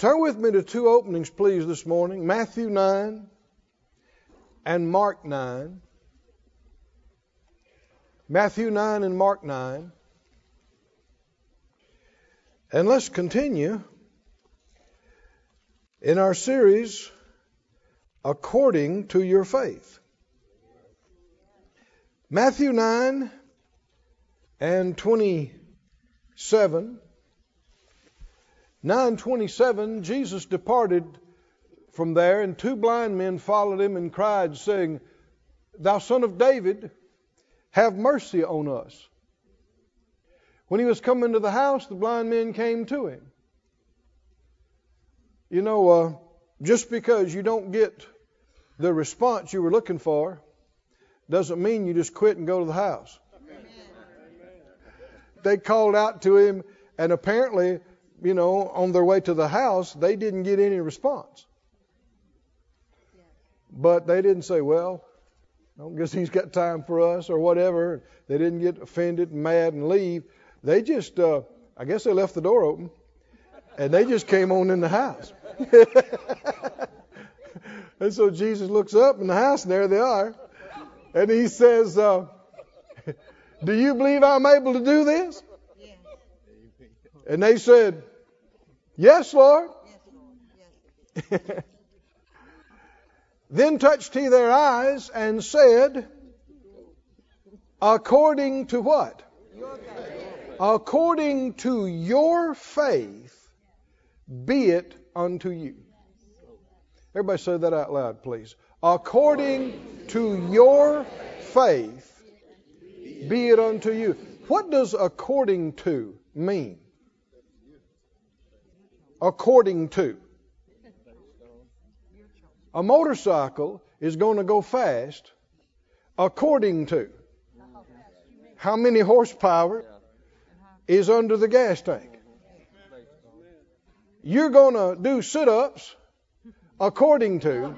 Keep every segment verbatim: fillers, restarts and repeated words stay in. Turn with me to two openings, please, this morning. Matthew nine and Mark nine. Matthew nine and Mark nine. And let's continue in our series, According to Your Faith. Matthew nine and twenty-seven. nine twenty-seven, Jesus departed from there, and two blind men followed him and cried, saying, Thou son of David, have mercy on us. When he was come into the house, the blind men came to him. You know, uh, just because you don't get the response you were looking for doesn't mean you just quit and go to the house. Amen. They called out to him, and apparently, you know, on their way to the house, they didn't get any response. But they didn't say, well, I don't guess he's got time for us or whatever. They didn't get offended and mad and leave. They just, uh, I guess they left the door open, and they just came on in the house. And so Jesus looks up in the house, and there they are. And he says, uh, do you believe I'm able to do this? And they said, Yes, Lord. Yes, Lord. Yes. Then touched he their eyes and said, According to what? Your faith. According to your faith, be it unto you. Everybody say that out loud, please. According to your faith, be it unto you. What does according to mean? According to. A motorcycle is going to go fast according to how many horsepower is under the gas tank. You're going to do sit-ups according to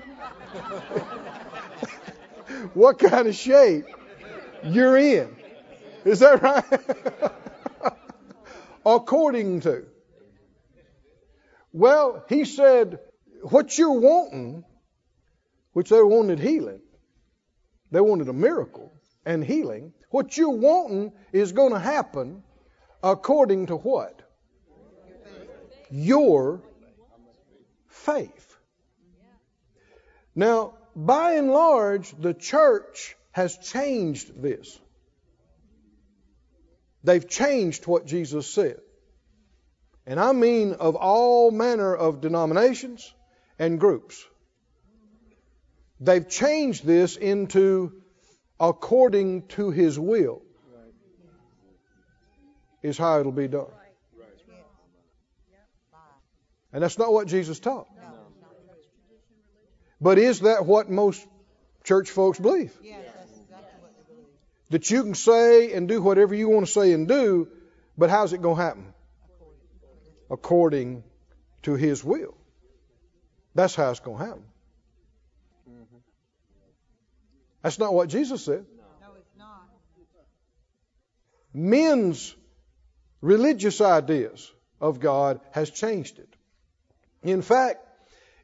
what kind of shape you're in. Is that right? According to. Well, he said, what you're wanting, which they wanted healing, they wanted a miracle and healing. What you're wanting is going to happen according to what? Your faith. Now, by and large, the church has changed this. They've changed what Jesus said. And I mean of all manner of denominations and groups. They've changed this into according to his will is how it'll be done. And that's not what Jesus taught. But is that what most church folks believe? That you can say and do whatever you want to say and do, but how's it going to happen? According to his will. That's how it's going to happen. Mm-hmm. That's not what Jesus said. No, it's not. Men's religious ideas of God has changed it. In fact,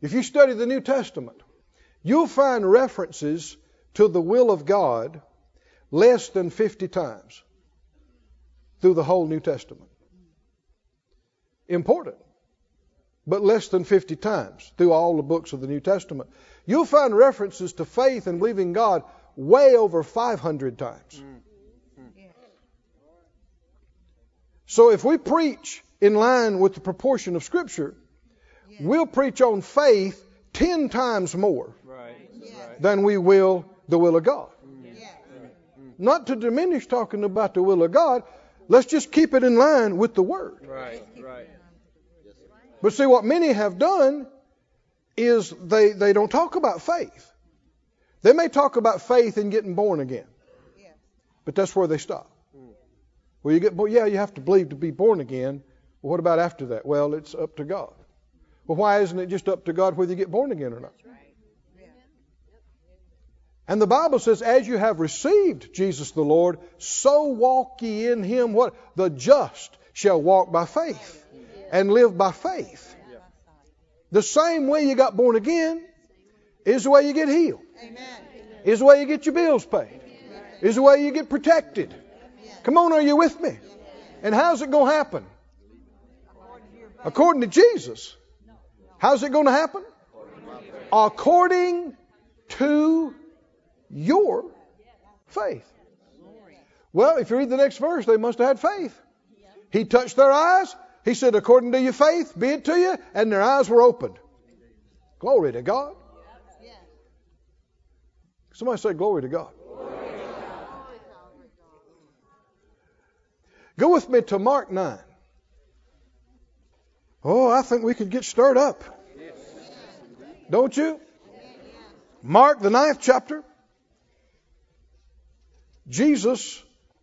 if you study the New Testament, you'll find references to the will of God less than fifty times through the whole New Testament. Important, but less than fifty times through all the books of the New Testament. You'll find references to faith and believing God way over five hundred times. So if we preach in line with the proportion of Scripture, we'll preach on faith ten times more than we will the will of God. Not to diminish talking about the will of God. Let's just keep it in line with the Word. Right, right. But see, what many have done is they, they don't talk about faith. They may talk about faith in getting born again. But that's where they stop. Well, you get, well, yeah, you have to believe to be born again. Well, what about after that? Well, it's up to God. Well, why isn't it just up to God whether you get born again or not? And the Bible says, as you have received Jesus the Lord, so walk ye in him. What? The just shall walk by faith and live by faith. The same way you got born again is the way you get healed. Amen. Is the way you get your bills paid. Amen. Is the way you get protected. Amen. Come on, are you with me? Amen. And how's it going to happen? According to Jesus. How's it going to happen? According to your faith. Well, if you read the next verse, they must have had faith. He touched their eyes. He said, according to your faith, be it to you. And their eyes were opened. Glory to God. Somebody say glory to God. Glory to God. Go with me to Mark nine. Oh, I think we could get stirred up. Don't you? Mark, the ninth chapter. Jesus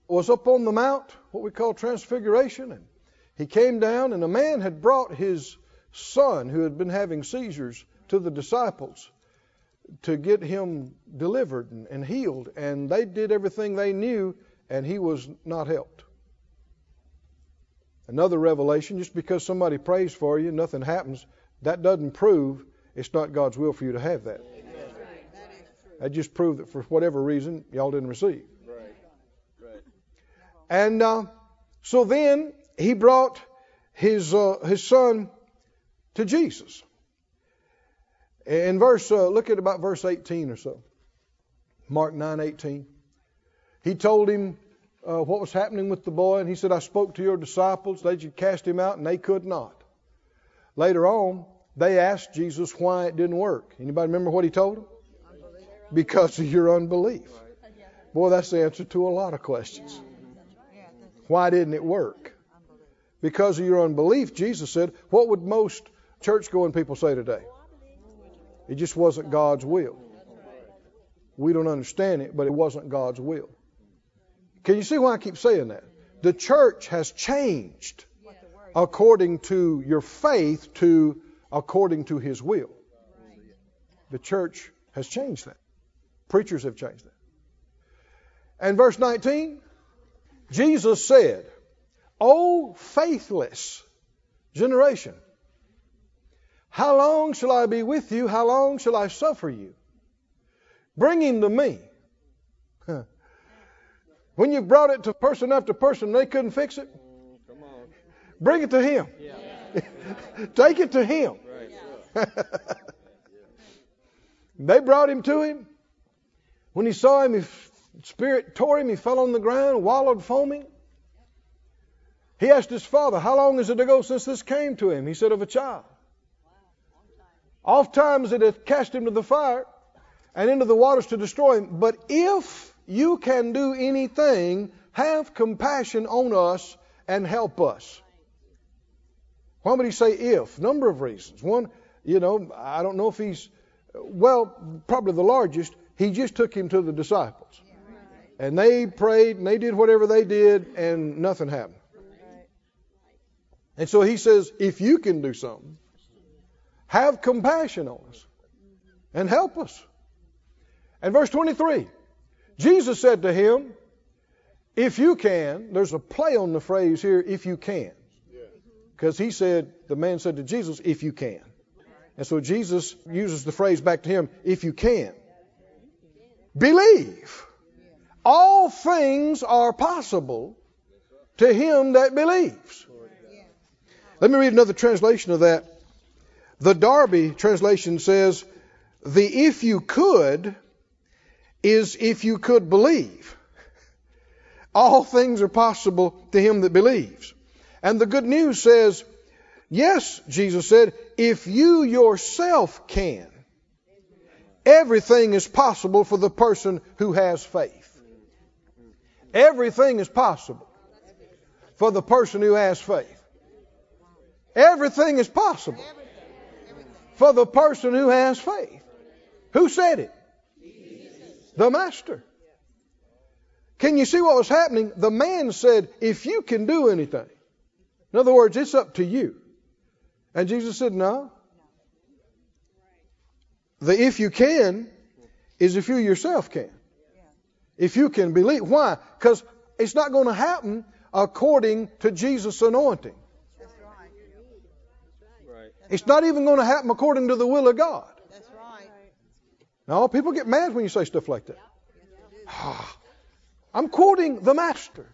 was up on the mount, what we call transfiguration, and he came down, and a man had brought his son who had been having seizures to the disciples to get him delivered and, and healed, and they did everything they knew, and he was not helped. Another revelation, just because somebody prays for you, nothing happens, that doesn't prove it's not God's will for you to have that. That just proved that for whatever reason, y'all didn't receive. And uh, so then he brought his uh, his son to Jesus. In verse, uh, look at about verse eighteen or so, Mark nine eighteen. He told him uh, what was happening with the boy, and he said, "I spoke to your disciples; they should cast him out, and they could not." Later on, they asked Jesus why it didn't work. Anybody remember what he told them? Because of your unbelief. Boy, that's the answer to a lot of questions. Why didn't it work? Because of your unbelief, Jesus said. What would most church-going people say today? It just wasn't God's will. We don't understand it, but it wasn't God's will. Can you see why I keep saying that? The church has changed according to your faith to according to His will. The church has changed that. Preachers have changed that. And verse nineteen, Jesus said, "O faithless generation, how long shall I be with you? How long shall I suffer you? Bring him to me." Huh. When you brought it to person after person, they couldn't fix it. Come on. Bring it to him. Yeah. Take it to him. Right. They brought him to him. When he saw him, he Spirit tore him. He fell on the ground, wallowed foaming. He asked his father, "How long is it ago since this came to him?" He said, "Of a child." Oft times it hath cast him to the fire and into the waters to destroy him. But if you can do anything, have compassion on us and help us. Why would he say if? Number of reasons. One, you know, I don't know if he's, well, probably the largest. He just took him to the disciples. And they prayed and they did whatever they did and nothing happened. And so he says, if you can do something, have compassion on us and help us. And verse twenty-three, Jesus said to him, "If you can," there's a play on the phrase here, "if you can." Because he said, the man said to Jesus, "If you can." And so Jesus uses the phrase back to him, "If you can. Believe." All things are possible to him that believes. Let me read another translation of that. The Darby translation says, the "if you could" is if you could believe. All things are possible to him that believes. And the Good News says, yes, Jesus said, if you yourself can, everything is possible for the person who has faith. Everything is possible for the person who has faith. Everything is possible for the person who has faith. Who said it? Jesus. The Master. Can you see what was happening? The man said, "If you can do anything." In other words, it's up to you. And Jesus said, no. The "if you can" is if you yourself can. If you can believe. Why? Because it's not going to happen according to Jesus' anointing. That's right. It's not even going to happen according to the will of God. That's right. No, people get mad when you say stuff like that. I'm quoting the Master.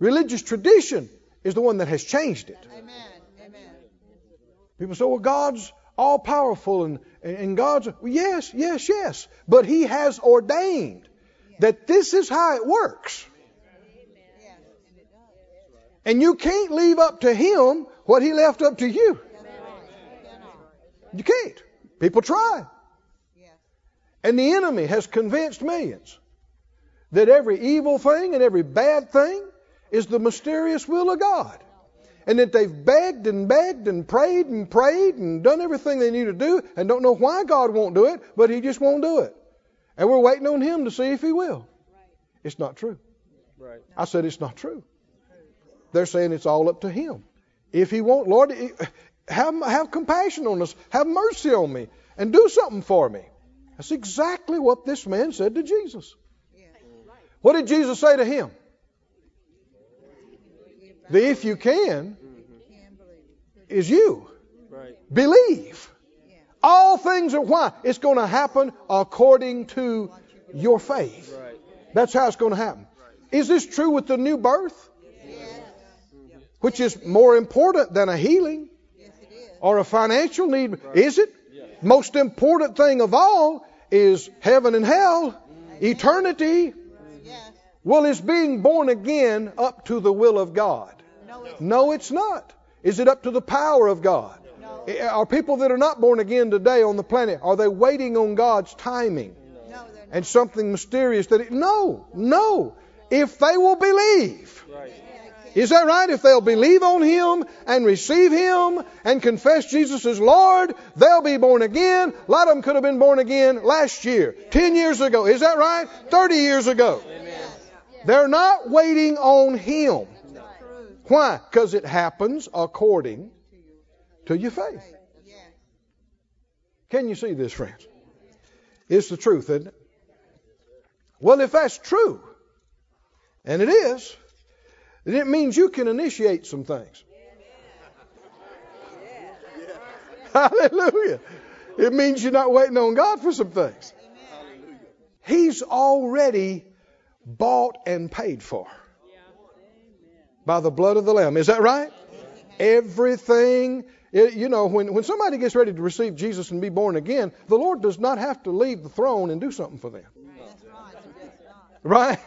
Religious tradition is the one that has changed it. People say, well, God's all powerful and, and God's, well, yes, yes, yes. But He has ordained that this is how it works. And you can't leave up to Him what He left up to you. You can't. People try. And the enemy has convinced millions that every evil thing and every bad thing is the mysterious will of God. And that they've begged and begged and prayed and prayed and done everything they need to do and don't know why God won't do it, but He just won't do it. And we're waiting on Him to see if He will. It's not true. Right. I said it's not true. They're saying it's all up to Him. If He won't, Lord, have, have compassion on us. Have mercy on me and do something for me. That's exactly what this man said to Jesus. What did Jesus say to him? The if you can is you. Right. Believe. All things are why? It's going to happen according to your faith. Right. That's how it's going to happen. Is this true with the new birth? Yes. Which is more important than a healing yes, it is. Or a financial need. Right. Is it? Yes. Most important thing of all is heaven and hell. Amen. Eternity. Yes. Well, is being born again up to the will of God? No, it's, no, it's not. Is it up to the power of God? No. Are people that are not born again today on the planet, are they waiting on God's timing? No, they're not. And something mysterious that it, no, no. If they will believe. Right. Is that right? If they'll believe on Him and receive Him and confess Jesus as Lord, they'll be born again. A lot of them could have been born again last year, ten years ago. Is that right? Thirty years ago. Amen. They're not waiting on Him. Why? Because it happens according to your faith. Can you see this, friends? It's the truth, isn't it? Well, if that's true, and it is, then it means you can initiate some things. Hallelujah. It means you're not waiting on God for some things. He's already bought and paid for by the blood of the Lamb. Is that right? Everything, you know, when, when somebody gets ready to receive Jesus and be born again, the Lord does not have to leave the throne and do something for them. Right?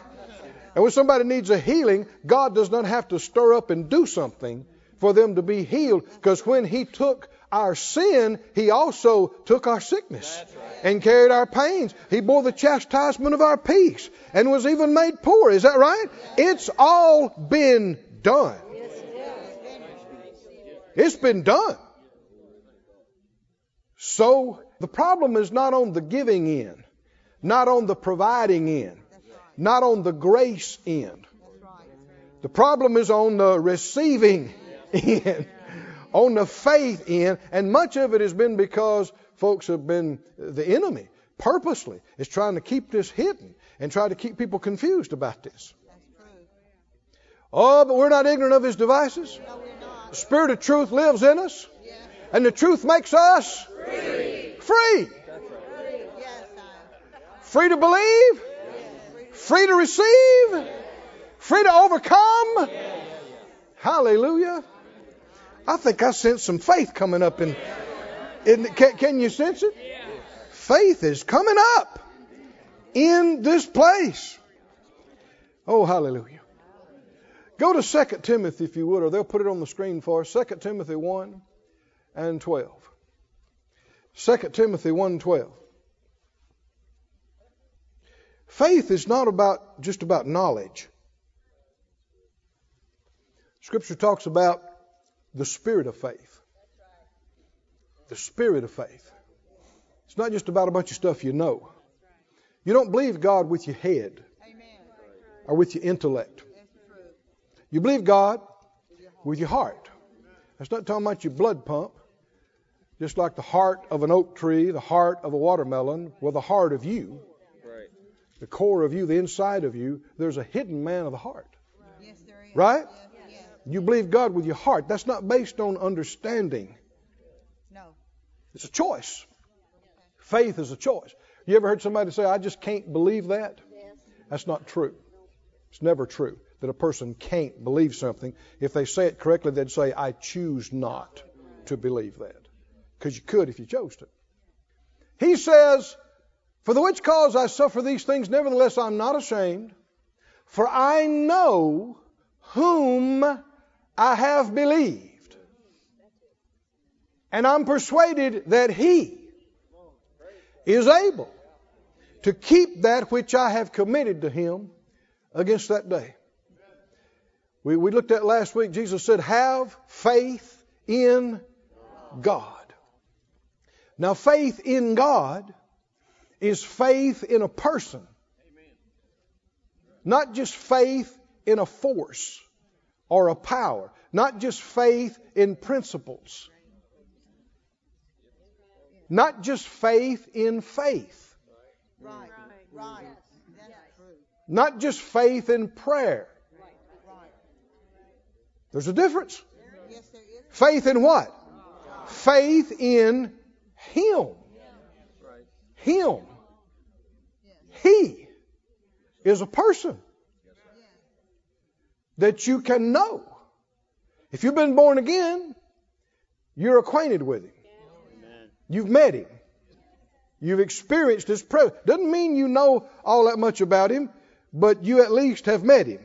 And when somebody needs a healing, God does not have to stir up and do something for them to be healed. Because when He took our sin, He also took our sickness and carried our pains. He bore the chastisement of our peace and was even made poor. Is that right? It's all been done. It's been done. So the problem is not on the giving end, not on the providing end. Not on the grace end. The problem is on the receiving end. On the faith end. And much of it has been because folks have been, the enemy purposely is trying to keep this hidden. And try to keep people confused about this. Oh, but we're not ignorant of His devices. The Spirit of truth lives in us. And the truth makes us free. Free. Free to believe. Free to receive. Free to overcome. Hallelujah. I think I sense some faith coming up. In, in can, can you sense it? Faith is coming up in this place. Oh, hallelujah. Go to Second Timothy if you would, or they'll put it on the screen for us. Second Timothy one and twelve. Second Timothy one twelve. Faith is not about just about knowledge. Scripture talks about the spirit of faith. The spirit of faith. It's not just about a bunch of stuff you know. You don't believe God with your head or with your intellect. You believe God with your heart. That's not talking about your blood pump. Just like the heart of an oak tree, the heart of a watermelon, or the heart of you. The core of you, the inside of you, there's a hidden man of the heart. Yes, there is. Right? Yes. You believe God with your heart. That's not based on understanding. No. It's a choice. Faith is a choice. You ever heard somebody say, I just can't believe that? Yes. That's not true. It's never true that a person can't believe something. If they say it correctly, they'd say, I choose not to believe that. Because you could if you chose to. He says, for the which cause I suffer these things, nevertheless I'm not ashamed. For I know whom I have believed. And I'm persuaded that he is able to keep that which I have committed to him against that day. We, we looked at last week, Jesus said, have faith in God. Now faith in God is faith in a person. Not just faith in a force or a power. Not just faith in principles. Not just faith in faith. Right. Right. Not just faith in prayer. Right. There's a difference. Yes, there is. Faith in what? God. Faith in Him. Him. He is a person that you can know. If you've been born again, you're acquainted with Him. You've met Him. You've experienced His presence. Doesn't mean you know all that much about Him, but you at least have met Him.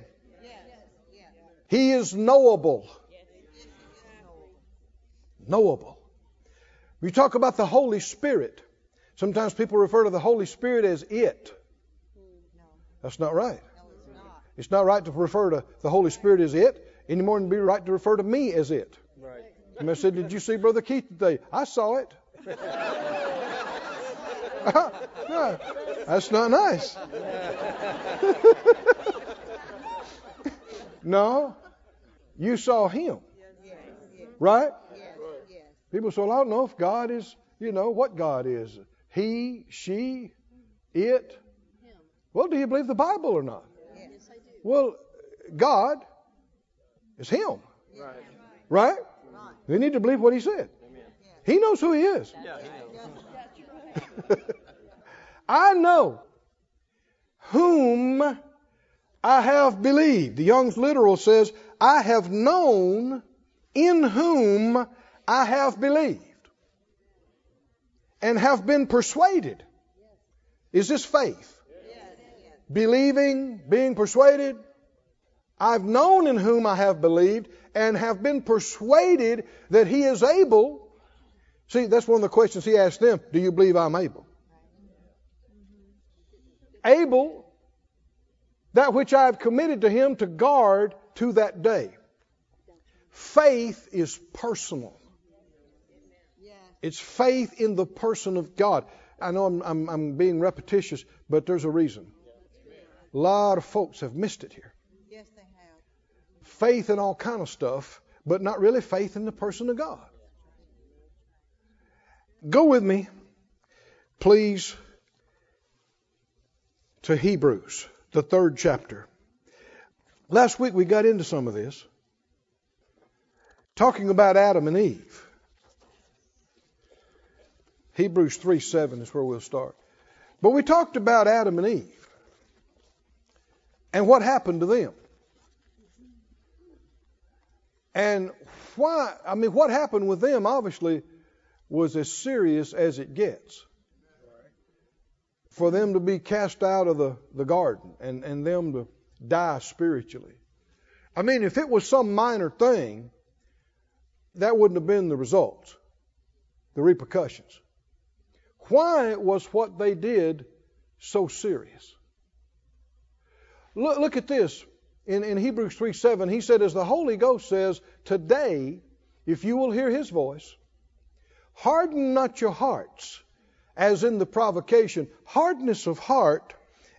He is knowable. Knowable. We talk about the Holy Spirit. Sometimes people refer to the Holy Spirit as it. That's not right. It's not right to refer to the Holy Spirit as it any more than it would be right to refer to me as it. And I said, did you see Brother Keith today? I saw it. uh, no, that's not nice. No, you saw him, right? People say, well, I don't know if God is, you know, what God is. He, she, it. Well, do you believe the Bible or not? Yes, I do. Well, God is him, right? Right? We need to believe what he said. He knows who he is. Yeah, he knows. I know whom I have believed. The Young's Literal says, I have known in whom I have believed and have been persuaded. Is this faith? Yes. Believing, being persuaded. I've known in whom I have believed and have been persuaded that he is able. See, that's one of the questions he asked them. Do you believe I'm able? Able, that which I have committed to him to guard to that day. Faith is personal. It's faith in the person of God. I know I'm, I'm, I'm being repetitious, but there's a reason. A lot of folks have missed it here. Yes, they have. Faith in all kind of stuff, but not really faith in the person of God. Go with me, please, to Hebrews, the third chapter. Last week we got into some of this, talking about Adam and Eve. Hebrews three seven is where we'll start. But we talked about Adam and Eve and what happened to them. And why, I mean, what happened with them, obviously, was as serious as it gets. For them to be cast out of the, the garden and, and them to die spiritually. I mean, if it was some minor thing, that wouldn't have been the results, the repercussions. Why was what they did so serious? Look, look at this. In, in Hebrews three seven, he said, as the Holy Ghost says, today, if you will hear his voice, harden not your hearts, as in the provocation. Hardness of heart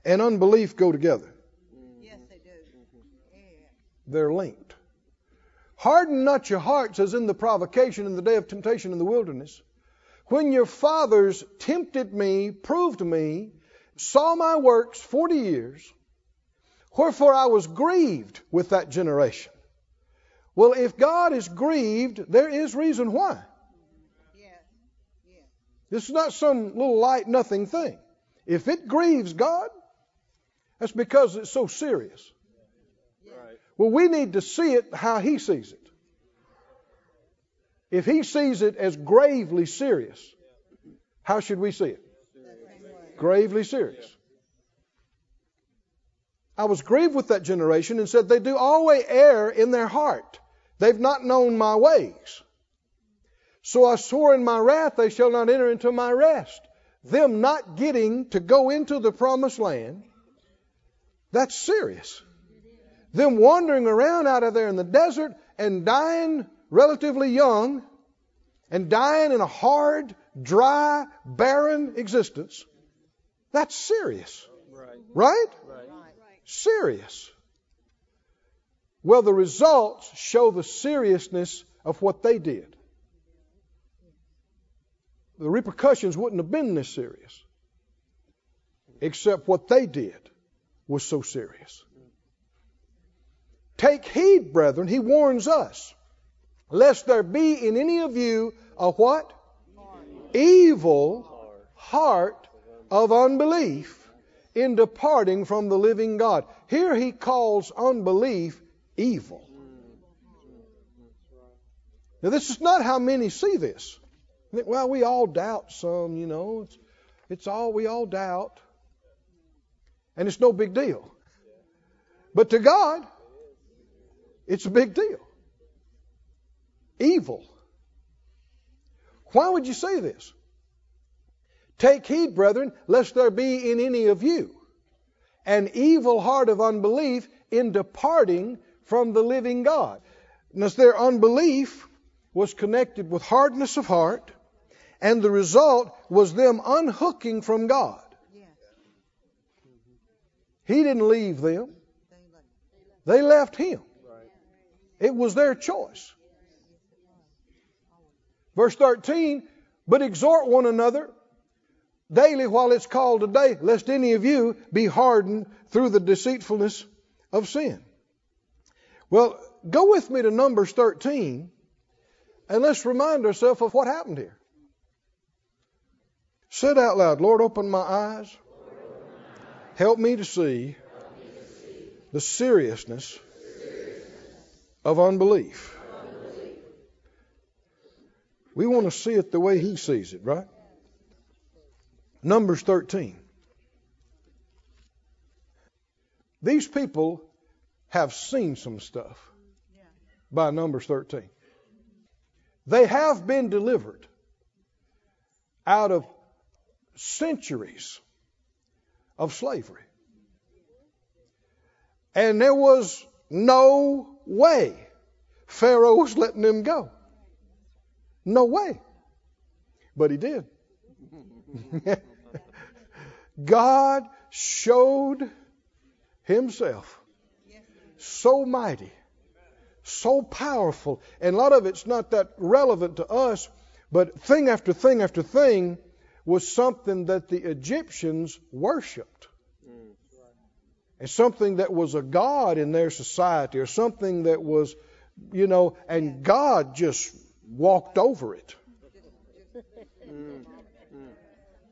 and unbelief go together. Yes, they do. Yeah. They're linked. Harden not your hearts, as in the provocation in the day of temptation in the wilderness. When your fathers tempted me, proved me, saw my works forty years, wherefore I was grieved with that generation. Well, if God is grieved, there is reason why. Yeah. Yeah. This is not some little light nothing thing. If it grieves God, that's because it's so serious. Yeah. Right. Well, we need to see it how He sees it. If He sees it as gravely serious, how should we see it? Gravely serious. I was grieved with that generation and said, they do always err in their heart. They've not known my ways. So I swore in my wrath, they shall not enter into my rest. Them not getting to go into the promised land, that's serious. Them wandering around out of there in the desert and dying relatively young and dying in a hard, dry, barren existence, that's serious. Right? Right. Right. Serious. Well, the results show the seriousness of what they did. The repercussions wouldn't have been this serious, except what they did was so serious. Take heed, brethren, he warns us, lest there be in any of you a what? Evil heart of unbelief in departing from the living God. Here he calls unbelief evil. Now, this is not how many see this. Well, we all doubt some, you know. It's, it's all, we all doubt. And it's no big deal. But to God, it's a big deal. Evil. Why would you say this? Take heed, brethren, lest there be in any of you an evil heart of unbelief in departing from the living God. Notice their unbelief was connected with hardness of heart, and the result was them unhooking from God. He didn't leave them. They left Him. It was their choice. Verse thirteen, but exhort one another daily while it's called today, lest any of you be hardened through the deceitfulness of sin. Well, go with me to Numbers thirteen, and let's remind ourselves of what happened here. Say it out loud, Lord, open my eyes. Help me to see the seriousness of unbelief. We want to see it the way He sees it, right? Numbers thirteen. These people have seen some stuff by Numbers thirteen. They have been delivered out of centuries of slavery. And there was no way Pharaoh was letting them go. No way. But he did. God showed Himself so mighty, so powerful. And a lot of it's not that relevant to us, but thing after thing after thing was something that the Egyptians worshipped. And something that was a god in their society, or something that was, you know, and God just walked over it.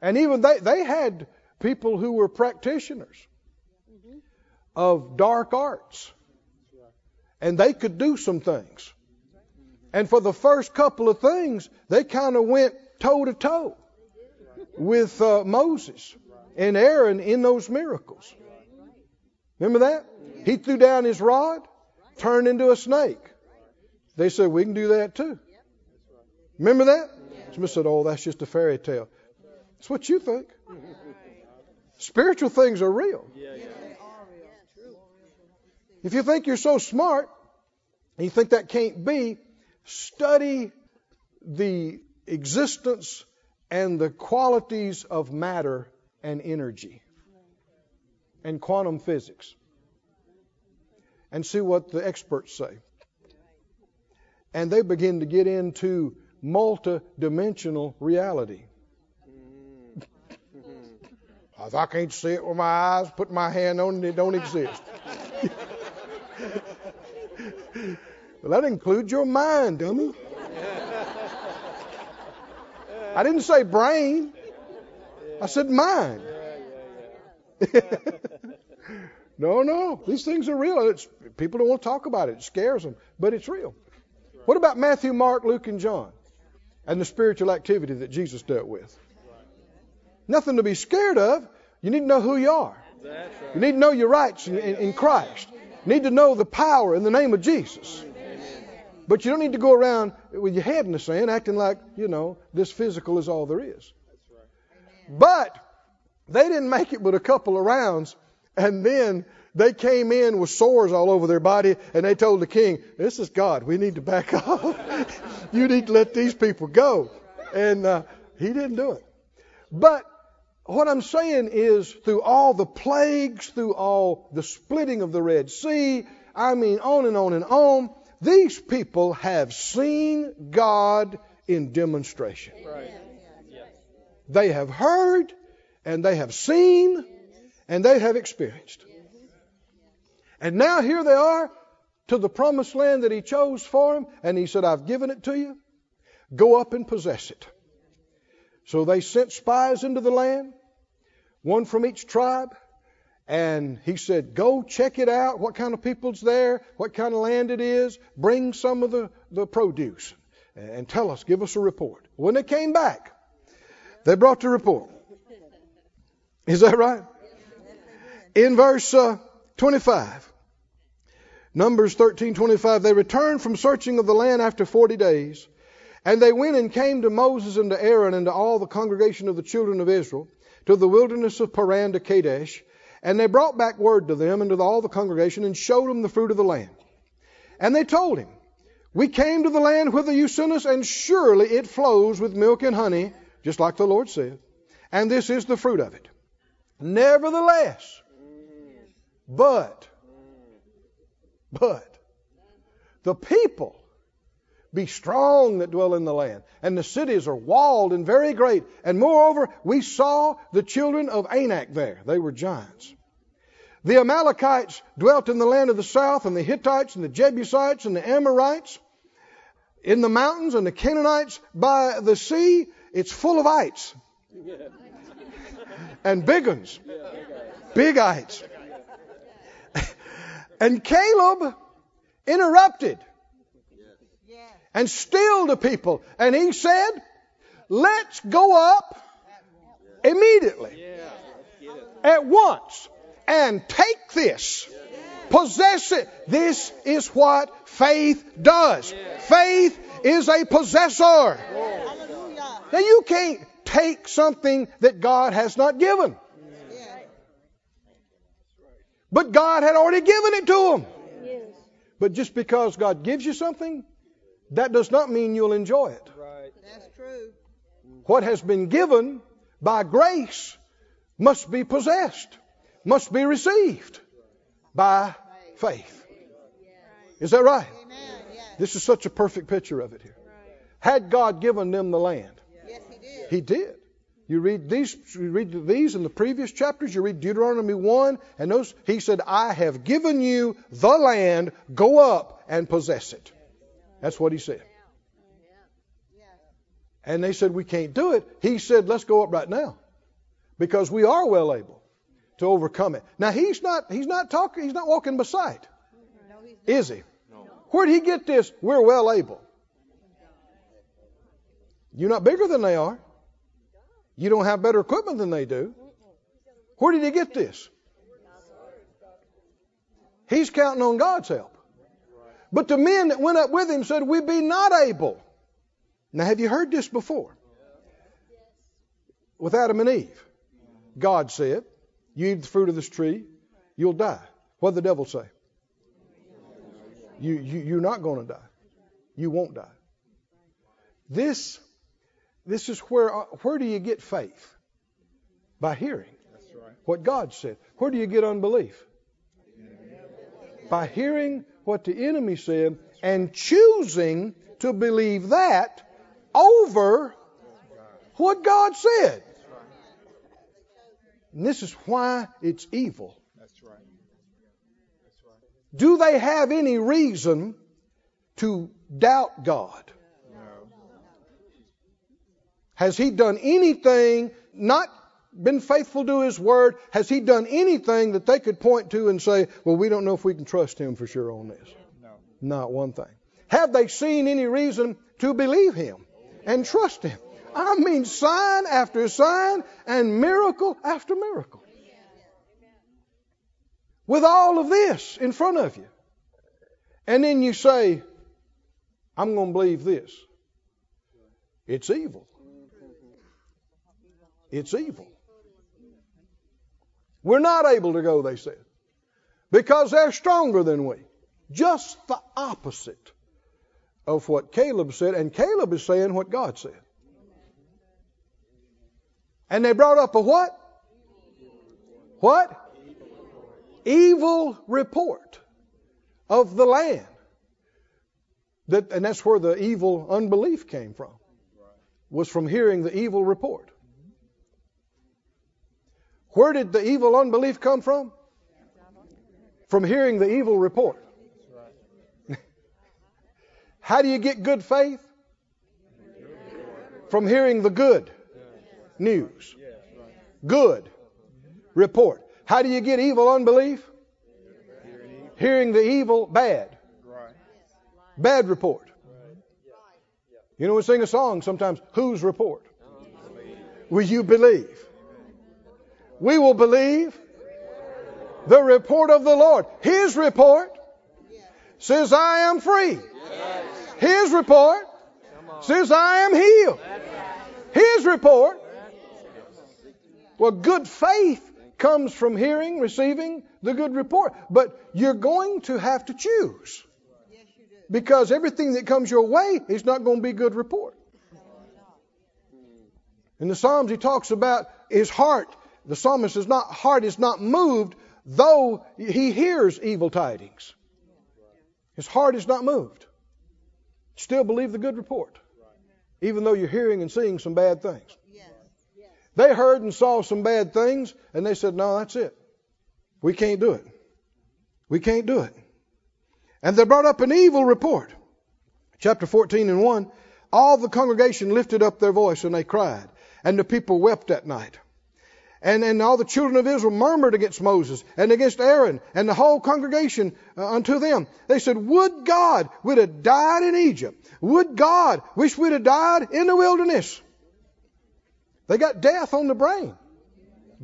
And even they, they had people who were practitioners of dark arts. And they could do some things. And for the first couple of things, they kind of went toe to toe with uh, Moses and Aaron in those miracles. Remember that? He threw down his rod, turned into a snake. They said, we can do that too. Remember that? Somebody said, oh, that's just a fairy tale. It's what you think. Spiritual things are real. If you think you're so smart and you think that can't be, study the existence and the qualities of matter and energy and quantum physics and see what the experts say. And they begin to get into multi-dimensional reality. If I can't see it with my eyes, put my hand on it, it don't exist. Well, that includes your mind, dummy. I didn't say brain. I said mind. No, no. These things are real. It's, people don't want to talk about it. It scares them. But it's real. What about Matthew, Mark, Luke, and John? And the spiritual activity that Jesus dealt with. Nothing to be scared of. You need to know who you are. You need to know your rights in, in, in Christ. You need to know the power in the name of Jesus. But you don't need to go around with your head in the sand acting like, you know, this physical is all there is. But they didn't make it but a couple of rounds. And then they came in with sores all over their body. And they told the king, this is God. We need to back off. You need to let these people go. And uh, he didn't do it. But what I'm saying is through all the plagues, through all the splitting of the Red Sea, I mean on and on and on, these people have seen God in demonstration. Right. They have heard and they have seen and they have experienced. And now here they are to the promised land that he chose for them. And he said, I've given it to you. Go up and possess it. So they sent spies into the land, one from each tribe. And he said, go check it out, what kind of people's there, what kind of land it is. Bring some of the, the produce and tell us, give us a report. When they came back, they brought the report. Is that right? In verse uh, twenty-five, Numbers thirteen twenty-five, they returned from searching of the land after forty days. And they went and came to Moses and to Aaron and to all the congregation of the children of Israel to the wilderness of Paran to Kadesh. And they brought back word to them and to all the congregation and showed them the fruit of the land. And they told him, we came to the land whither you sent us, and surely it flows with milk and honey, just like the Lord said. And this is the fruit of it. Nevertheless, but, but the people be strong that dwell in the land, and the cities are walled and very great. And moreover, we saw the children of Anak there. They were giants. The Amalekites dwelt in the land of the south, and the Hittites and the Jebusites and the Amorites in the mountains, and the Canaanites by the sea. It's full of ites and big ones, big ites. And Caleb interrupted and still the people. And he said, let's go up immediately, at once, and take this, possess it. This is what faith does. Faith is a possessor. Now you can't take something that God has not given. But God had already given it to them. But just because God gives you something, that does not mean you'll enjoy it. Right. That's true. What has been given by grace must be possessed, must be received by faith. Is that right? Amen. This is such a perfect picture of it here. Had God given them the land? Yes, He did. He did. You read these, you read these in the previous chapters. You read Deuteronomy one, and those, He said, I have given you the land. Go up and possess it. That's what he said. And they said, we can't do it. He said, let's go up right now, because we are well able to overcome it. Now, he's not he's not talking. He's not walking by sight. Is he? Where'd he get this? We're well able. You're not bigger than they are. You don't have better equipment than they do. Where did he get this? He's counting on God's help. But the men that went up with him said, we be not able. Now, have you heard this before? With Adam and Eve, God said, you eat the fruit of this tree, you'll die. What did the devil say? You, you, you're not going to die. You won't die. This, this is where, where do you get faith? By hearing what God said. Where do you get unbelief? By hearing what the enemy said and choosing to believe that over what God said. And this is why it's evil. Do they have any reason to doubt God? No. Has he done anything, not been faithful to his word? Has he done anything that they could point to and say, well, we don't know if we can trust him for sure on this? No. Not one thing. Have they seen any reason to believe him and trust him? I mean, sign after sign and miracle after miracle. With all of this in front of you. And then you say, I'm going to believe this. It's evil. It's evil. We're not able to go, they said, because they're stronger than we. Just the opposite of what Caleb said. And Caleb is saying what God said. And they brought up a what? What? Evil report of the land. That, and that's where the evil unbelief came from. Was from hearing the evil report. Where did the evil unbelief come from? From hearing the evil report. How do you get good faith? From hearing the good news. Good report. How do you get evil unbelief? Hearing the evil bad. Bad report. You know, we sing a song sometimes. Whose report? Will you believe? We will believe the report of the Lord. His report says I am free. His report says I am healed. His report. Well, good faith comes from hearing, receiving the good report. But you're going to have to choose. Because everything that comes your way is not going to be good report. In the Psalms he talks about his heart. The psalmist is not, heart is not moved, though he hears evil tidings. His heart is not moved. Still believe the good report, even though you're hearing and seeing some bad things. They heard and saw some bad things, and they said, no, that's it. We can't do it. We can't do it. And they brought up an evil report. Chapter fourteen and one, all the congregation lifted up their voice, and they cried, and the people wept that night. And, and all the children of Israel murmured against Moses and against Aaron and the whole congregation uh, unto them. They said, would God we'd have died in Egypt. Would God wish we'd have died in the wilderness. They got death on the brain.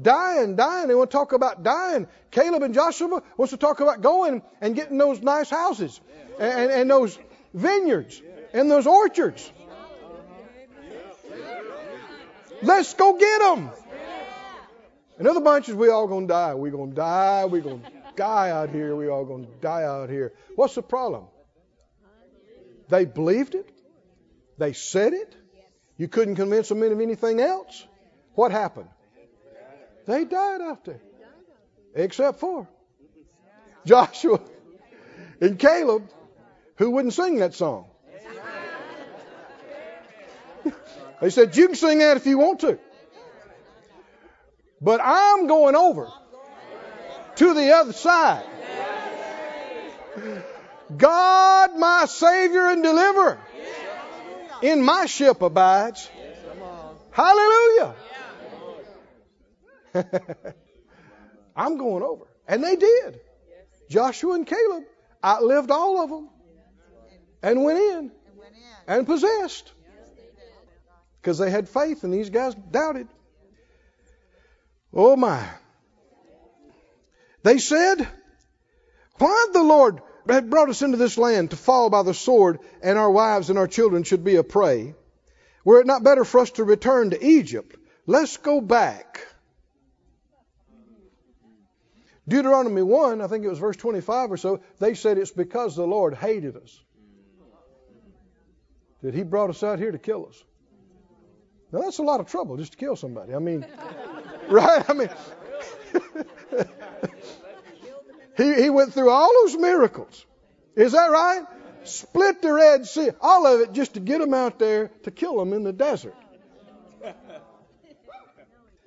Dying, dying. They want to talk about dying. Caleb and Joshua wants to talk about going and getting those nice houses and, and those vineyards and those orchards. Let's go get them. Another bunch is we all going to die. We're going to die. We're going to die out here. We're all going to die out here. What's the problem? They believed it. They said it. You couldn't convince them of anything else. What happened? They died out there. Except for Joshua and Caleb, who wouldn't sing that song. They said, you can sing that if you want to. But I'm going over to the other side. God, my Savior and Deliverer, in my ship abides. Hallelujah. I'm going over. And they did. Joshua and Caleb outlived all of them and went in and possessed because they had faith and these guys doubted. Oh my. They said, why the Lord had brought us into this land to fall by the sword and our wives and our children should be a prey? Were it not better for us to return to Egypt? Let's go back. Deuteronomy one, I think it was verse twenty-five or so, they said it's because the Lord hated us that he brought us out here to kill us. Now that's a lot of trouble just to kill somebody. I mean... Right? I mean, he, he went through all those miracles. Is that right? Split the Red Sea. All of it just to get them out there to kill them in the desert.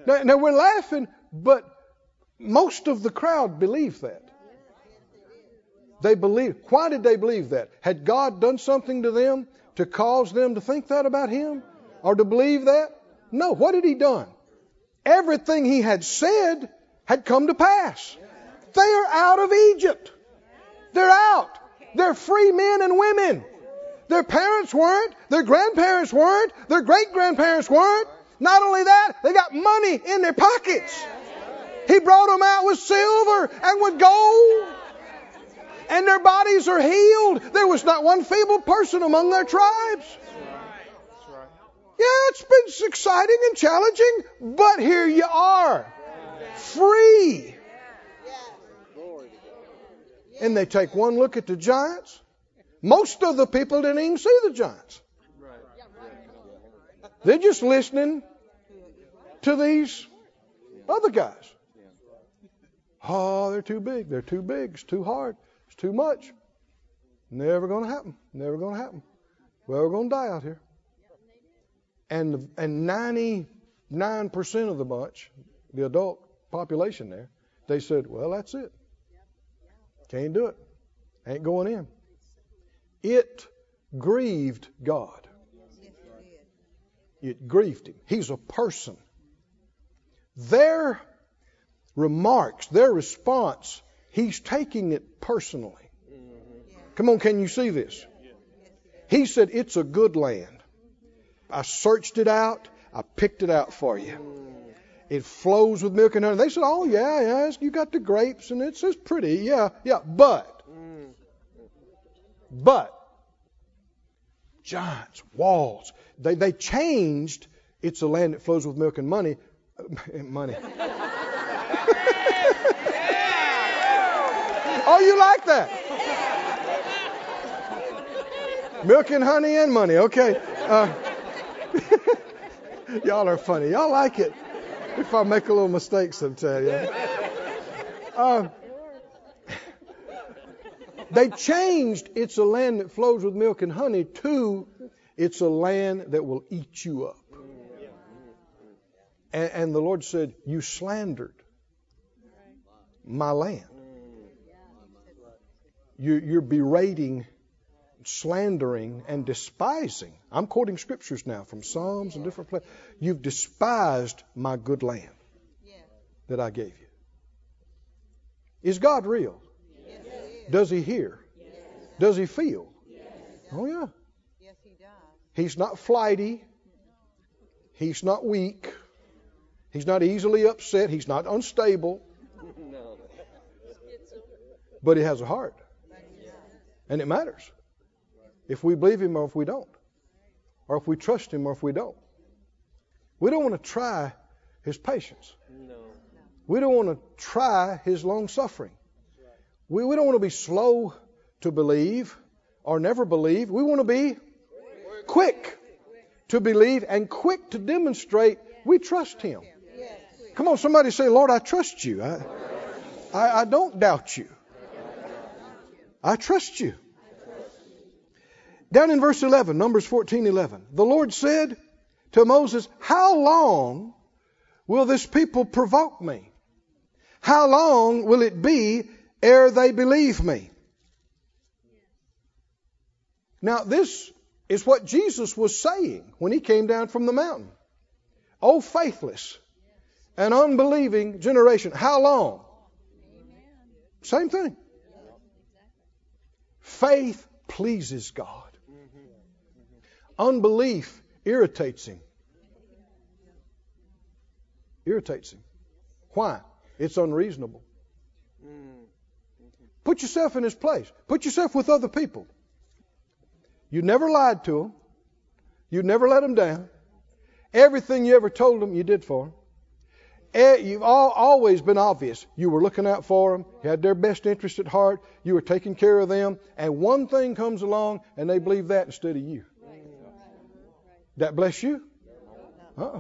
Now, now we're laughing, but most of the crowd believed that. They believed. Why did they believe that? Had God done something to them to cause them to think that about him or to believe that? No. What had he done? Everything he had said had come to pass. They are out of Egypt. They're out. They're free men and women. Their parents weren't. Their grandparents weren't. Their great-grandparents weren't. Not only that, they got money in their pockets. He brought them out with silver and with gold. And their bodies are healed. There was not one feeble person among their tribes. Yeah, it's been exciting and challenging, but here you are, free. And they take one look at the giants. Most of the people didn't even see the giants. They're just listening to these other guys. Oh, they're too big. They're too big. It's too hard. It's too much. Never going to happen. Never going to happen. Well, we're going to die out here. And and ninety-nine percent of the bunch, the adult population there, they said, well, that's it. Can't do it. Ain't going in. It grieved God. It grieved him. He's a person. Their remarks, their response, he's taking it personally. Come on, can you see this? He said, it's a good land. I searched it out. I picked it out for you. It flows with milk and honey. They said, oh, yeah, yeah, you got the grapes and it's, it's pretty. Yeah, yeah, but, but, giants, walls. They they changed, it's a land that flows with milk and money. Money. Oh, you like that? Milk and honey and money. Okay. Uh, y'all are funny. Y'all like it. If I make a little mistake sometime, yeah. Uh, they changed it's a land that flows with milk and honey to it's a land that will eat you up. And, and the Lord said, you slandered my land. You, you're berating, slandering, and despising. I'm quoting scriptures now from Psalms and different places. You've despised my good land that I gave you. Is God real? Yes. Does he hear? Yes. Does he feel? Yes. Oh, yeah. Yes, he does. He's not flighty. He's not weak. He's not easily upset. He's not unstable. But he has a heart. And it matters if we believe him or if we don't, or if we trust him or if we don't. We don't want to try his patience. No. We don't want to try his long suffering. We, we don't want to be slow to believe or never believe. We want to be quick to believe and quick to demonstrate we trust him. Come on, somebody say, Lord, I trust you. I, I, I don't doubt you. I trust you. Down in verse eleven, Numbers fourteen eleven, the Lord said to Moses, how long will this people provoke me? How long will it be ere they believe me? Now, this is what Jesus was saying when he came down from the mountain. O faithless and unbelieving generation, how long? Same thing. Faith pleases God. Unbelief irritates him. Irritates him. Why? It's unreasonable. Put yourself in his place. Put yourself with other people. You never lied to them. You never let them down. Everything you ever told them, you did for them. You've all, always been obvious. You were looking out for them. You had their best interest at heart. You were taking care of them. And one thing comes along and they believe that instead of you. That bless you? Uh-uh.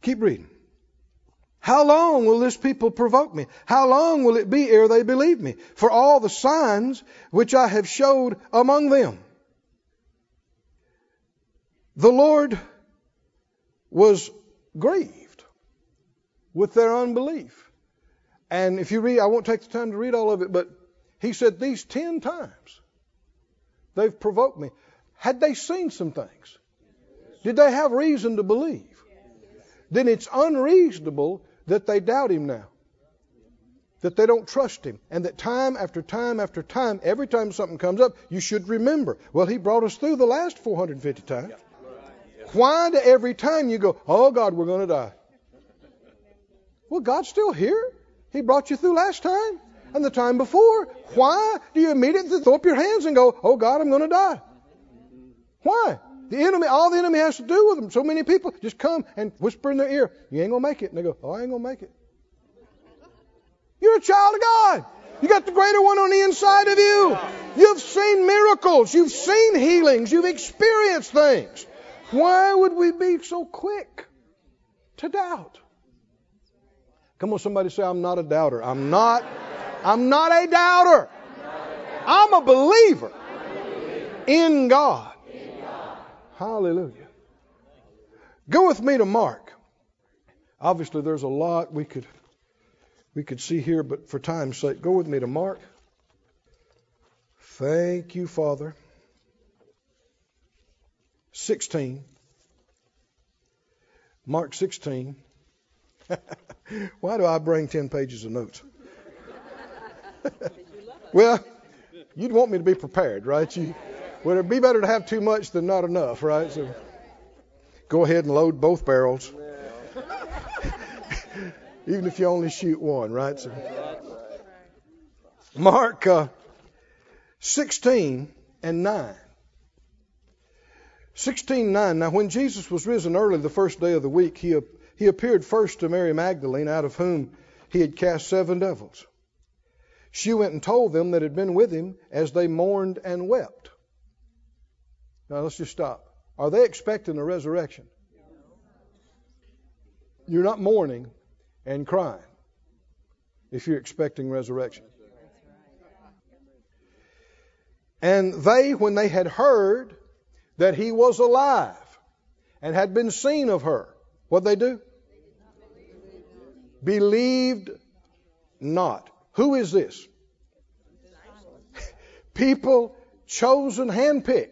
Keep reading. How long will this people provoke me? How long will it be ere they believe me? For all the signs which I have showed among them. The Lord was grieved with their unbelief. And if you read, I won't take the time to read all of it, but he said, these ten times they've provoked me. Had they seen some things? Did they have reason to believe? Then it's unreasonable that they doubt him now, that they don't trust him, and that time after time after time, every time something comes up, you should remember, well, he brought us through the last four hundred fifty times. Why do every time you go, oh, God, we're going to die? Well, God's still here. He brought you through last time and the time before. Why do you immediately throw up your hands and go, oh, God, I'm going to die? Why? The enemy, all the enemy has to do with them. So many people just come and whisper in their ear, you ain't going to make it. And they go, oh, I ain't going to make it. You're a child of God. You got the greater one on the inside of you. You've seen miracles. You've seen healings. You've experienced things. Why would we be so quick to doubt? Come on, somebody say, I'm not a doubter. I'm not, I'm not a doubter. I'm a believer in God. Hallelujah. Go with me to Mark. Obviously, there's a lot we could we could see here, but for time's sake, go with me to Mark. Thank you, Father. sixteen. Mark sixteen. Why do I bring ten pages of notes? Well, you'd want me to be prepared, right? You, would it be better to have too much than not enough, right? So go ahead and load both barrels. Even if you only shoot one, right? So Mark uh, sixteen and nine. sixteen nine. Now, when Jesus was risen early the first day of the week, he he appeared first to Mary Magdalene, out of whom he had cast seven devils. She went and told them that had been with him, as they mourned and wept. Now, let's just stop. Are they expecting a resurrection? You're not mourning and crying if you're expecting resurrection. And they, when they had heard that he was alive and had been seen of her, what'd they do? Believed not. Who is this? People chosen, handpicked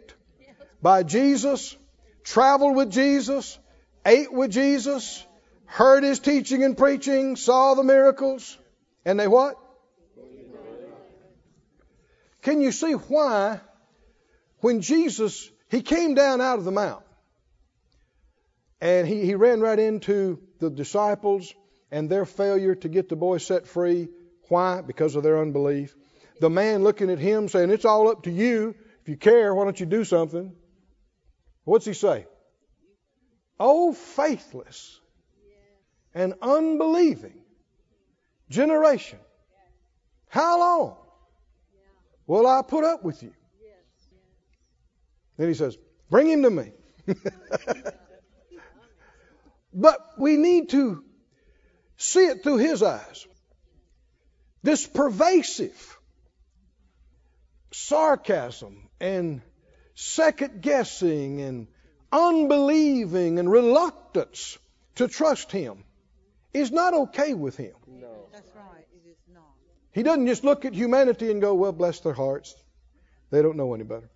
by Jesus, traveled with Jesus, ate with Jesus, heard his teaching and preaching, saw the miracles, and they what? Can you see why when Jesus, he came down out of the mount, and he, he ran right into the disciples and their failure to get the boy set free. Why? Because of their unbelief. The man looking at him saying, it's all up to you. If you care, why don't you do something? What's he say? Oh, faithless and unbelieving generation. How long will I put up with you? Then he says, bring him to me. But we need to see it through his eyes. This pervasive sarcasm and second guessing and unbelieving and reluctance to trust him is not okay with him. No. That's right. It is not. He doesn't just look at humanity and go, well, bless their hearts, they don't know any better.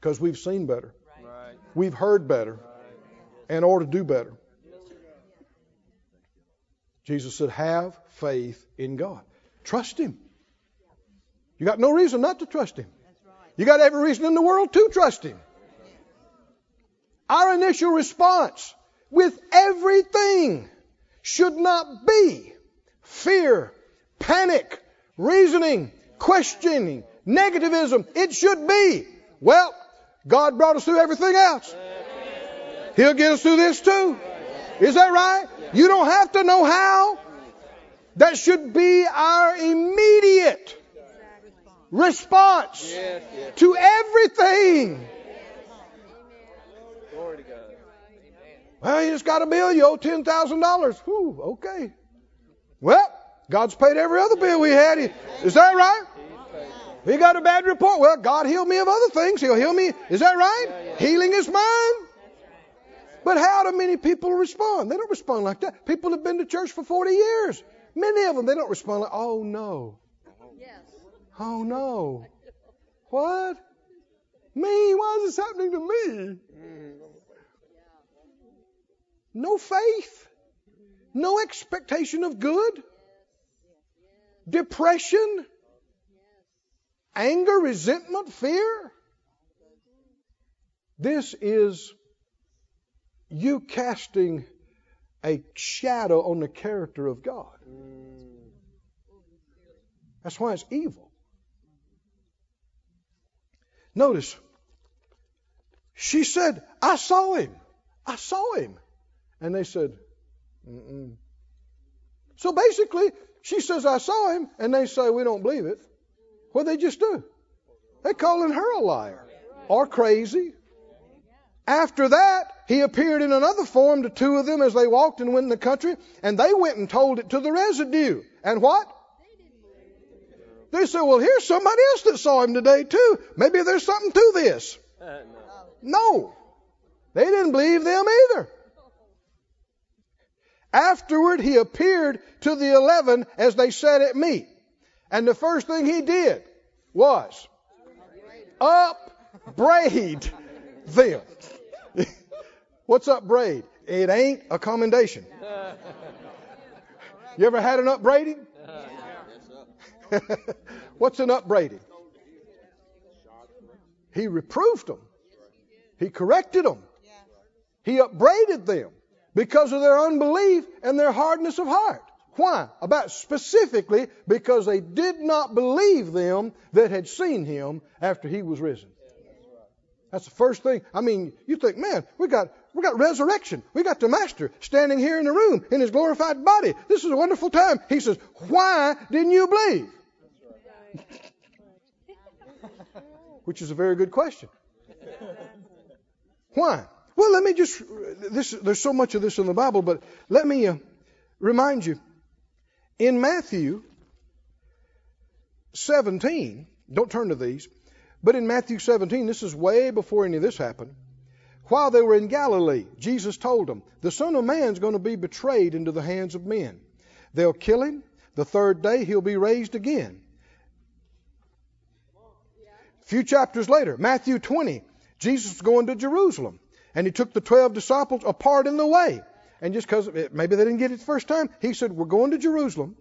Because we've seen better. Right. We've heard better. Right. And ought to do better. Jesus said, have faith in God. Trust him. You got no reason not to trust him. You got every reason in the world to trust him. Our initial response with everything should not be fear, panic, reasoning, questioning, negativism. It should be, well, God brought us through everything else. He'll get us through this too. Is that right? You don't have to know how. That should be our immediate response to everything. Well, you just got a bill, you owe ten thousand dollars. Whew, okay. Well, God's paid every other bill we had. Is that right? We got a bad report. Well, God healed me of other things. He'll heal me. Is that right? Healing is mine. But how do many people respond? They don't respond like that. People have been to church for forty years. Many of them, they don't respond like, oh no. Yes. Oh no. What? Me? Why is this happening to me? No faith. No expectation of good. Depression. Anger, resentment, fear. This is you casting a shadow on the character of God. That's why it's evil. Notice, she said, I saw him. I saw him. And they said, mm-mm. So basically, she says, I saw him. And they say, we don't believe it. What do they just do? They're calling her a liar or crazy. After that, he appeared in another form to two of them as they walked and went in the country, and they went and told it to the residue. And what? They said, well, here's somebody else that saw him today too. Maybe there's something to this. Uh, no. no. They didn't believe them either. Afterward, he appeared to the eleven as they sat at meat. And the first thing he did was upbraid them. What's upbraid? It ain't a commendation. You ever had an upbraiding? What's an upbraiding? He reproved them. He corrected them. He upbraided them because of their unbelief and their hardness of heart. Why? About specifically because they did not believe them that had seen him after he was risen. That's the first thing. I mean, you think, man, we got we got resurrection. We got the Master standing here in the room in his glorified body. This is a wonderful time. He says, why didn't you believe? Which is a very good question. Why? Well, let me just, this, there's so much of this in the Bible, but let me uh, remind you. In Matthew seventeen, don't turn to these, but in Matthew seventeen, this is way before any of this happened. While they were in Galilee, Jesus told them, the Son of Man's going to be betrayed into the hands of men. They'll kill him. The third day he'll be raised again. A few chapters later, Matthew twenty, Jesus was going to Jerusalem, and he took the twelve disciples apart in the way. And just because maybe they didn't get it the first time, he said, we're going to Jerusalem.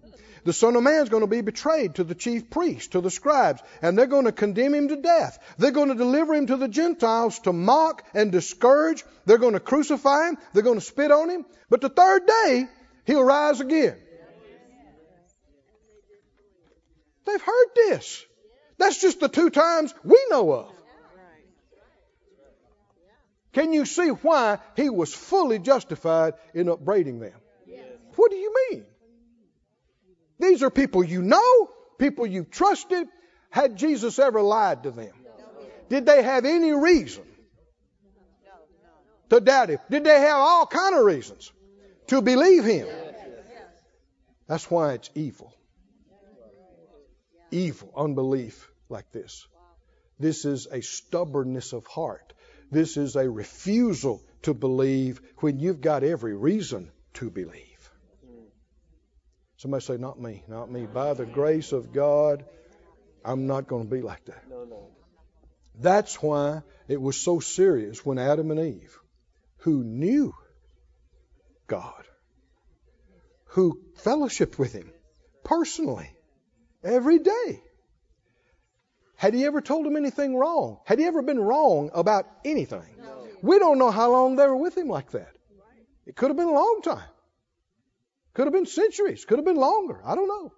The Son of Man is going to be betrayed to the chief priests, to the scribes, and they're going to condemn him to death. They're going to deliver him to the Gentiles to mock and discourage. They're going to crucify him. They're going to spit on him. But the third day, he'll rise again. They've heard this. That's just the two times we know of. Can you see why he was fully justified in upbraiding them? Yes. What do you mean? These are people you know, people you trusted. Had Jesus ever lied to them? No. Did they have any reason to doubt him? Did they have all kind of reasons to believe him? That's why it's evil. Evil, unbelief like this. This is a stubbornness of heart. This is a refusal to believe when you've got every reason to believe. Somebody say, not me, not me. By the grace of God, I'm not going to be like that. No, no. That's why it was so serious when Adam and Eve, who knew God, who fellowshiped with him personally every day. Had he ever told them anything wrong? Had he ever been wrong about anything? No. We don't know how long they were with him like that. It could have been a long time. Could have been centuries. Could have been longer. I don't know.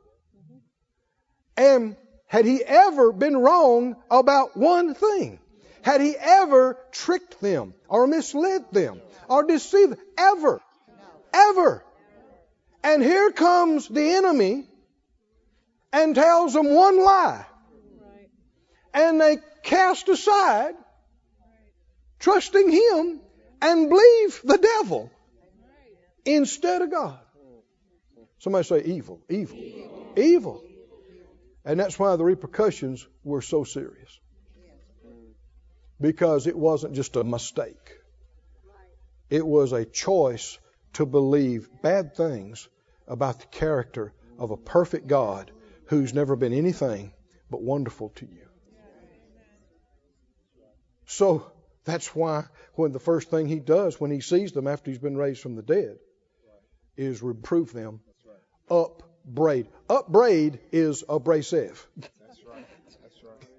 And had he ever been wrong about one thing? Had he ever tricked them or misled them or deceived them? Ever. Ever. And here comes the enemy and tells them one lie. And they cast aside, trusting him, and believe the devil instead of God. Somebody say evil, evil, evil. evil. And that's why the repercussions were so serious. Because it wasn't just a mistake. It was a choice to believe bad things about the character of a perfect God who's never been anything but wonderful to you. So that's why when the first thing he does when he sees them after he's been raised from the dead is reprove them, upbraid. Upbraid is abrasive. That's right. That's right.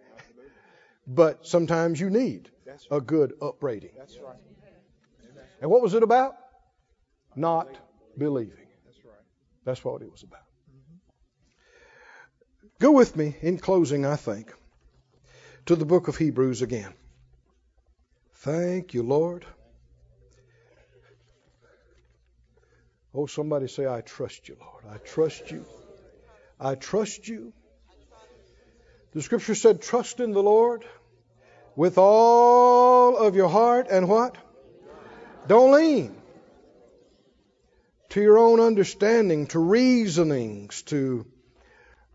But sometimes you need a good upbraiding. That's right. And what was it about? Not believing. That's right. That's what it was about. Go with me in closing, I think, to the book of Hebrews again. Thank you, Lord. Oh, somebody say, I trust you, Lord. I trust you. I trust you. The scripture said, trust in the Lord with all of your heart and what? Don't lean to your own understanding, to reasonings, to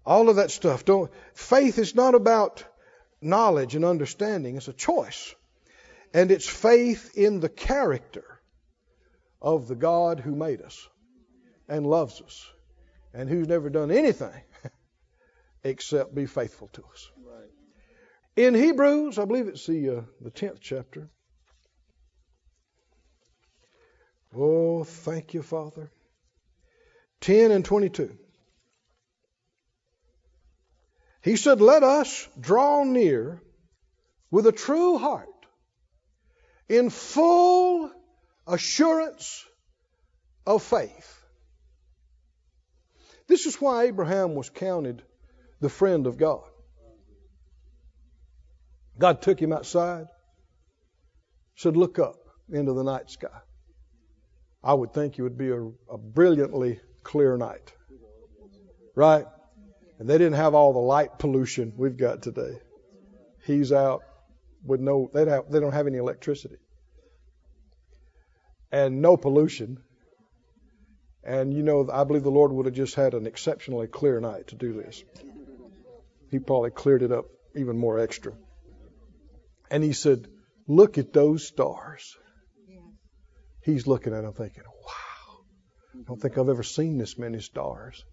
all of that stuff. Don't. Faith is not about knowledge and understanding. It's a choice. And it's faith in the character of the God who made us and loves us and who's never done anything except be faithful to us. Right. In Hebrews, I believe it's the, uh, the tenth chapter. Oh, thank you, Father. ten and twenty-two. He said, let us draw near with a true heart in full assurance of faith. This is why Abraham was counted the friend of God. God took him outside, said, look up into the night sky. I would think it would be a, a brilliantly clear night. Right? And they didn't have all the light pollution we've got today. He's out with no, they don't have, they don't have any electricity. And no pollution. And you know, I believe the Lord would have just had an exceptionally clear night to do this. He probably cleared it up even more extra. And he said, look at those stars. He's looking at them thinking, wow, I don't think I've ever seen this many stars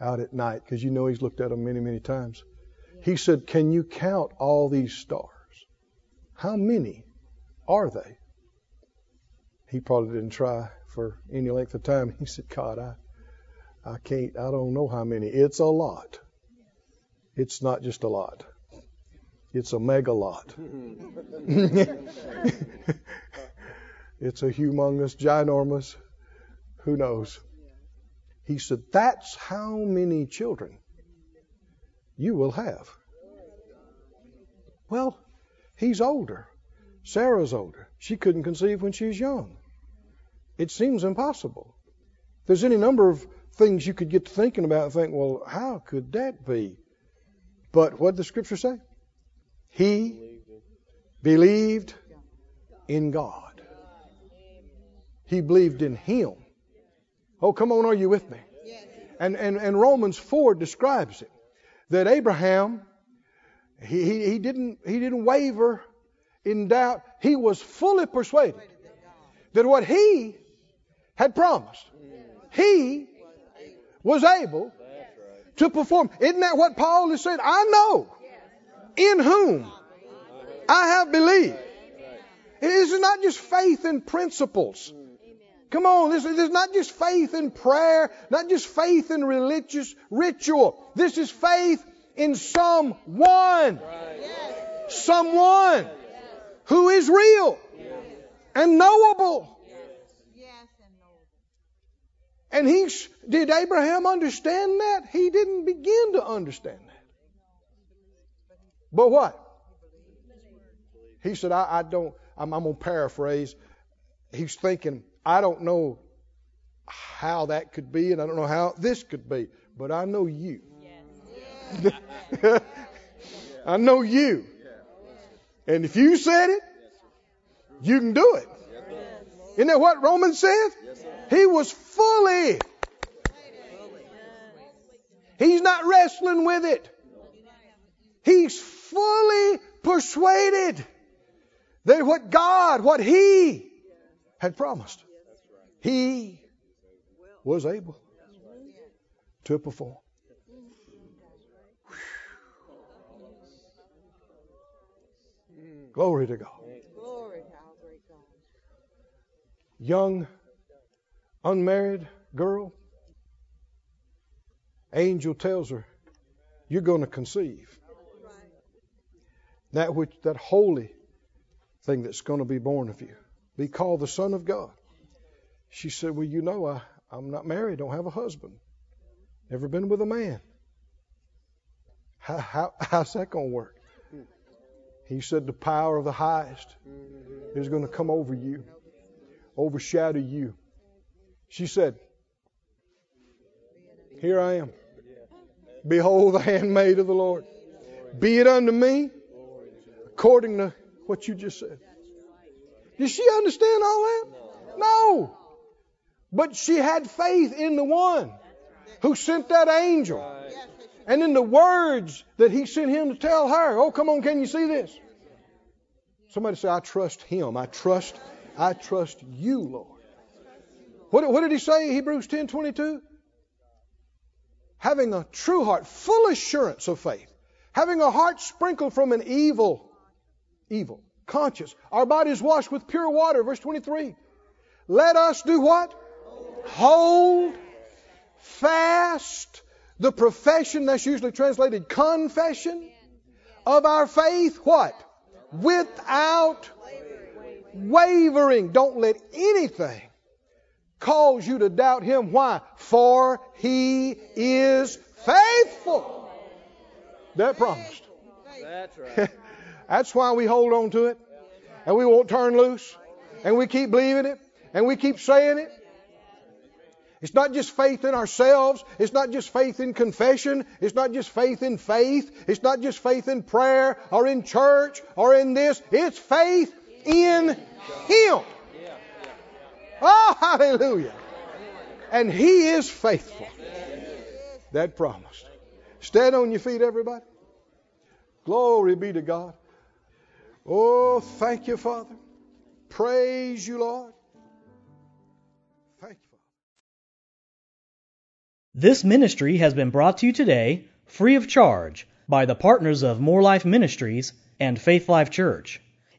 out at night, because you know he's looked at them many, many times. He said, can you count all these stars? How many are they? He probably didn't try for any length of time. He said, God, I, I can't, I don't know how many. It's a lot. It's not just a lot. It's a mega lot. It's a humongous, ginormous, who knows. He said, that's how many children you will have. Well, he's older. Sarah's older. She couldn't conceive when she was young. It seems impossible. There's any number of things you could get to thinking about and think, well, how could that be? But what did the scripture say? He believed in God. He believed in him. Oh, come on, are you with me? Yes. And, and and Romans four describes it, that Abraham, he, he he didn't he didn't waver in doubt. He was fully persuaded that what he had promised, he was able to perform. Isn't that what Paul has said? I know in whom I have believed. This is not just faith in principles. Come on, this is not just faith in prayer, not just faith in religious ritual. This is faith in someone, right. someone yes. who is real yes. and knowable. Yes. And he, did Abraham understand that? He didn't begin to understand that. But what? He said, I, I don't, I'm, I'm going to paraphrase. He's thinking, I don't know how that could be, and I don't know how this could be, but I know you. Yes. Yes. I know you. And if you said it, you can do it. Yes. Isn't that what Romans said? Yes, he was fully. Yes. He's not wrestling with it. He's fully persuaded that what God, what he had promised. He was able to perform. Whew. Glory to God. Young, unmarried girl, angel tells her, you're going to conceive. That which, that holy thing that's going to be born of you, be called the Son of God. She said, well, you know, I, I'm not married, don't have a husband. Never been with a man. How, how, how's that going to work? He said, the power of the highest is going to come over you, overshadow you. She said, here I am. Behold, the handmaid of the Lord. Be it unto me according to what you just said. Did she understand all that? No. But she had faith in the one who sent that angel, and in the words that he sent him to tell her. Oh, come on, can you see this? Somebody say, I trust him. I trust I trust you, Lord. What, what did he say? Hebrews ten twenty-two. Having a true heart, full assurance of faith. Having a heart sprinkled from an evil, evil conscience. Our bodies washed with pure water. Verse twenty-three. Let us do what? Hold fast the profession, that's usually translated confession, of our faith. What? Without wavering. Don't let anything cause you to doubt him. Why? For he is faithful. That promised. That's right. That's why we hold on to it. And we won't turn loose. And we keep believing it. And we keep saying it. It's not just faith in ourselves. It's not just faith in confession. It's not just faith in faith. It's not just faith in prayer or in church or in this. It's faith in him. Oh, hallelujah. And he is faithful. That promised. Stand on your feet, everybody. Glory be to God. Oh, thank you, Father. Praise you, Lord. Thank you. This ministry has been brought to you today, free of charge, by the partners of More Life Ministries and Faith Life Church.